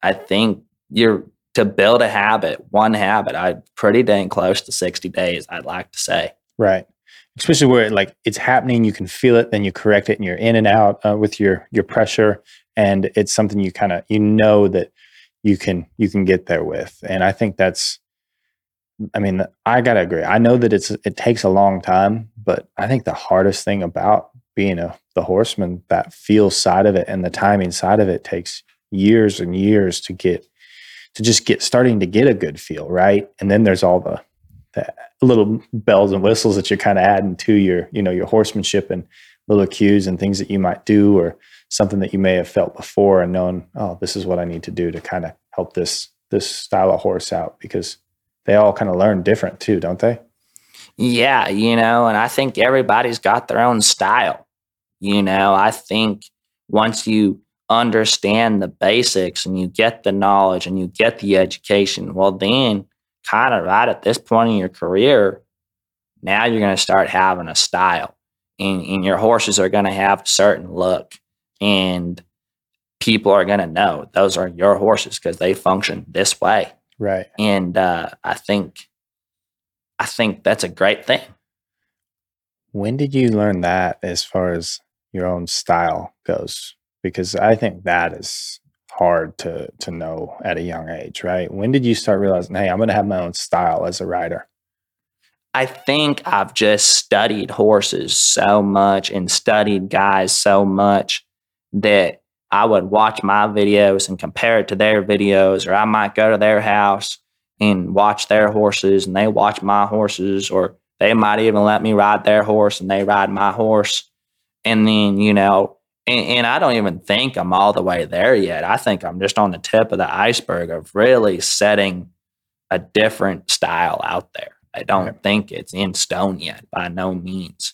I think you're to build a habit, one habit. I'm pretty dang close to 60 days. I'd like to say, right, especially where like it's happening, you can feel it, then you correct it, and you're in and out with your pressure, and it's something you kind of that you can get there with. And I think that's. I mean, I gotta agree. I know that it takes a long time, but I think the hardest thing about being the horseman, that feel side of it and the timing side of it, takes years and years to get a good feel, right? And then there's all the little bells and whistles that you're kind of adding to your horsemanship, and little cues and things that you might do, or something that you may have felt before and known, oh, this is what I need to do to kind of help this style of horse out, because they all kind of learn different too, don't they? Yeah, and I think everybody's got their own style. I think once you understand the basics and you get the knowledge and you get the education, well, then kind of right at this point in your career, now you're going to start having a style, and your horses are going to have a certain look, and people are going to know those are your horses because they function this way. Right. And I think that's a great thing. When did you learn that as far as your own style goes? Because I think that is hard to know at a young age, right? When did you start realizing, hey, I'm going to have my own style as a rider? I think I've just studied horses so much and studied guys so much that I would watch my videos and compare it to their videos, or I might go to their house and watch their horses and they watch my horses, or they might even let me ride their horse and they ride my horse. And then, and I don't even think I'm all the way there yet. I think I'm just on the tip of the iceberg of really setting a different style out there. I don't think it's in stone yet, by no means.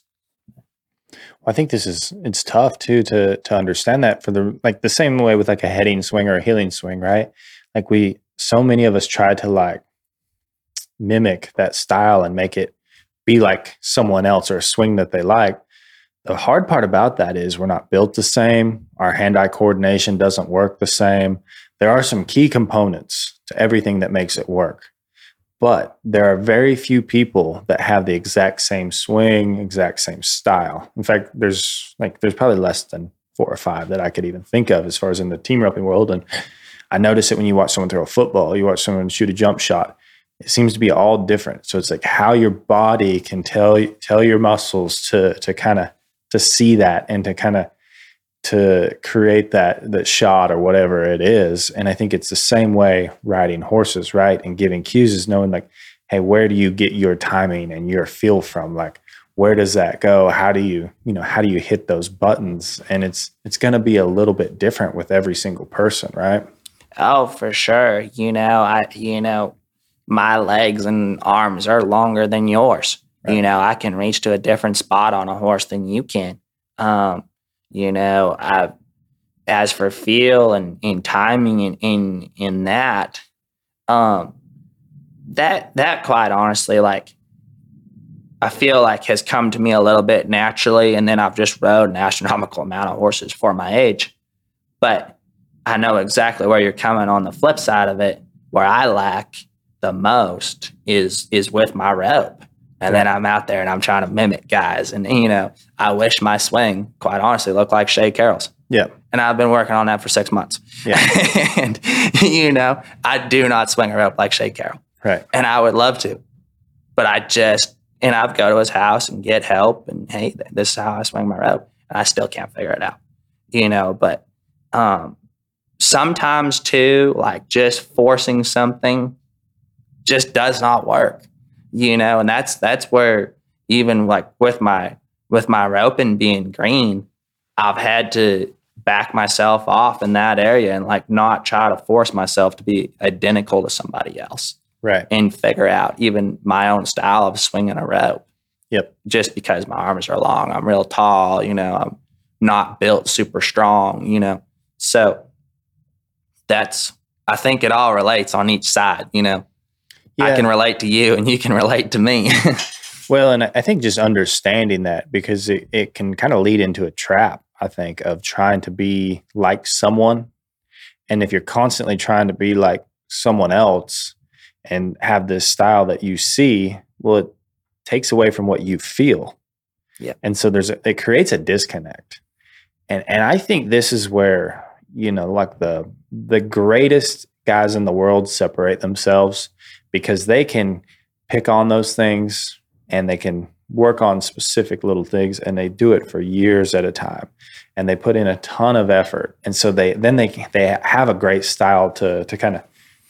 I think it's tough too to understand that, for the same way with like a heading swing or a heeling swing, right? Like so many of us try to like mimic that style and make it be like someone else or a swing that they like. The hard part about that is we're not built the same. Our hand-eye coordination doesn't work the same. There are some key components to everything that makes it work. But there are very few people that have the exact same swing, exact same style. In fact, there's probably less than 4 or 5 that I could even think of as far as in the team roping world. And I notice it when you watch someone throw a football, you watch someone shoot a jump shot. It seems to be all different. So it's like how your body can tell your muscles to kind of see that and to kind of to create that shot or whatever it is. And I think it's the same way riding horses, right? And giving cues is knowing like, hey, where do you get your timing and your feel from? Like, where does that go? How do you hit those buttons? And it's going to be a little bit different with every single person, right? Oh, for sure. My legs and arms are longer than yours. Right. I can reach to a different spot on a horse than you can. As for feel and timing and in that, that quite honestly, like I feel like has come to me a little bit naturally. And then I've just rode an astronomical amount of horses for my age, but I know exactly where you're coming on the flip side of it. Where I lack the most is with my rope. And then I'm out there and I'm trying to mimic guys. And, I wish my swing, quite honestly, looked like Shea Carroll's. Yeah. And I've been working on that for 6 months. Yeah. And, I do not swing a rope like Shea Carroll. Right. And I would love to. But I'd go to his house and get help. And, hey, this is how I swing my rope. And I still can't figure it out. But sometimes, too, like just forcing something just does not work. And that's where even like with my rope and being green, I've had to back myself off in that area and like not try to force myself to be identical to somebody else. Right. And figure out even my own style of swinging a rope. Yep. Just because my arms are long, I'm real tall, I'm not built super strong, So I think it all relates on each side, Yeah. I can relate to you and you can relate to me. Well, and I think just understanding that, because it can kind of lead into a trap I think, of trying to be like someone. And if you're constantly trying to be like someone else and have this style that you see, well, it takes away from what you feel. Yeah. And so it creates a disconnect. And I think this is where, you know, like the greatest guys in the world separate themselves, because they can pick on those things and they can work on specific little things, and they do it for years at a time, and they put in a ton of effort. And so they have a great style to kind of,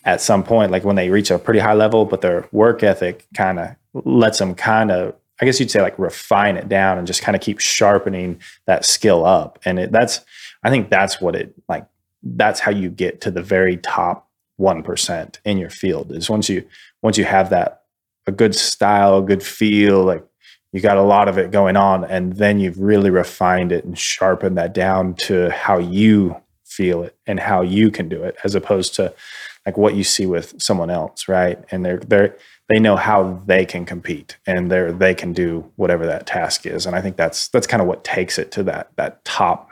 at some point, like when they reach a pretty high level, but their work ethic kind of lets them kind of, I guess you'd say, like, refine it down and just kind of keep sharpening that skill up. And that's how you get to the very top 1% in your field, is once you have that, a good style, a good feel, like you got a lot of it going on, and then you've really refined it and sharpened that down to how you feel it and how you can do it, as opposed to like what you see with someone else, right? And they know how they can compete, and they can do whatever that task is. And I think that's kind of what takes it to that top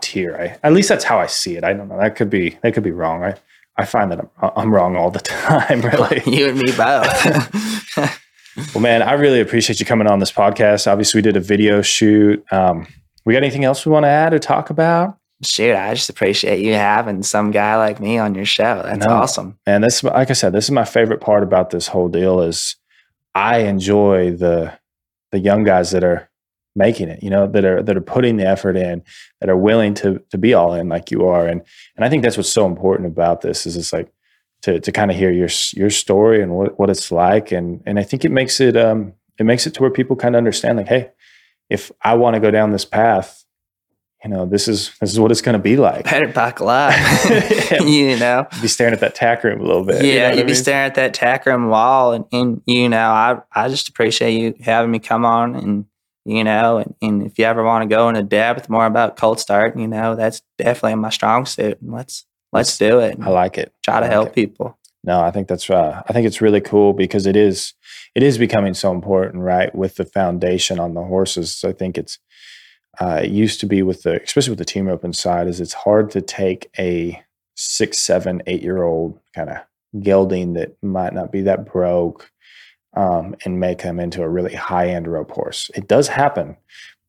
tier. At least that's how I see it. I don't know. That could be wrong, right? I find that I'm wrong all the time, really. You and me both. Well, man, I really appreciate you coming on this podcast. Obviously, we did a video shoot. We got anything else we want to add or talk about? Shoot, I just appreciate you having some guy like me on your show. That's awesome. And this, like I said, this is my favorite part about this whole deal, is I enjoy the young guys that are making it, you know, that are putting the effort in, that are willing to be all in like you are. And I think that's what's so important about this, is it's like to kind of hear your story and what it's like. And I think it makes it to where people kind of understand, like, hey, if I want to go down this path, you know, this is what it's going to be like. Better buckle up. You know, be staring at that tack room a little bit. Yeah. You know you'd be staring at that tack room wall. And, you know, I just appreciate you having me come on. And, you know, and if you ever want to go into depth more about cold start, you know, that's definitely my strong suit. And let's do it. I like it. Try to help people. No, I think that's right. I think it's really cool, because it is becoming so important, right? With the foundation on the horses. I think it used to be especially with the team open side, is it's hard to take a 6, 7, 8-year-old kind of gelding that might not be that broke, and make them into a really high-end rope horse. It does happen,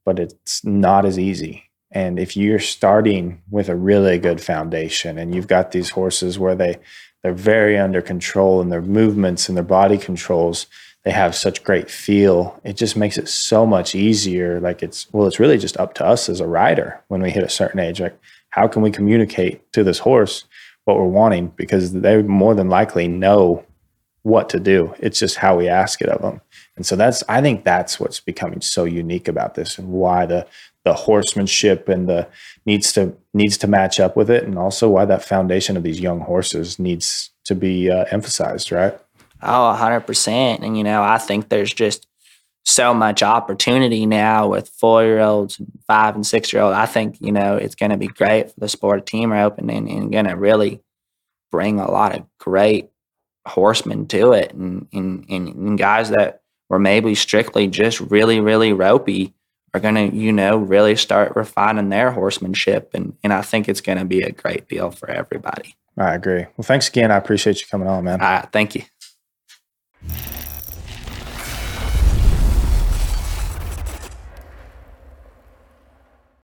but it's not as easy. And if you're starting with a really good foundation, and you've got these horses where they're very under control, and their movements and their body controls, they have such great feel, it just makes it so much easier. Like, it's really just up to us as a rider when we hit a certain age. Like, how can we communicate to this horse what we're wanting? Because they more than likely know what to do. It's just how we ask it of them. And so I think that's what's becoming so unique about this, and why the horsemanship and the needs to match up with it. And also why that foundation of these young horses needs to be emphasized, right? Oh, 100%. And, you know, I think there's just so much opportunity now with 4-year-olds and 5 and 6-year-olds. I think, you know, it's going to be great for the sport of team rope, and going to really bring a lot of great horsemen to it, and guys that were maybe strictly just really, really ropey are going to, you know, really start refining their horsemanship. And I think it's going to be a great deal for everybody. I agree. Well, thanks again. I appreciate you coming on, man. All right, thank you.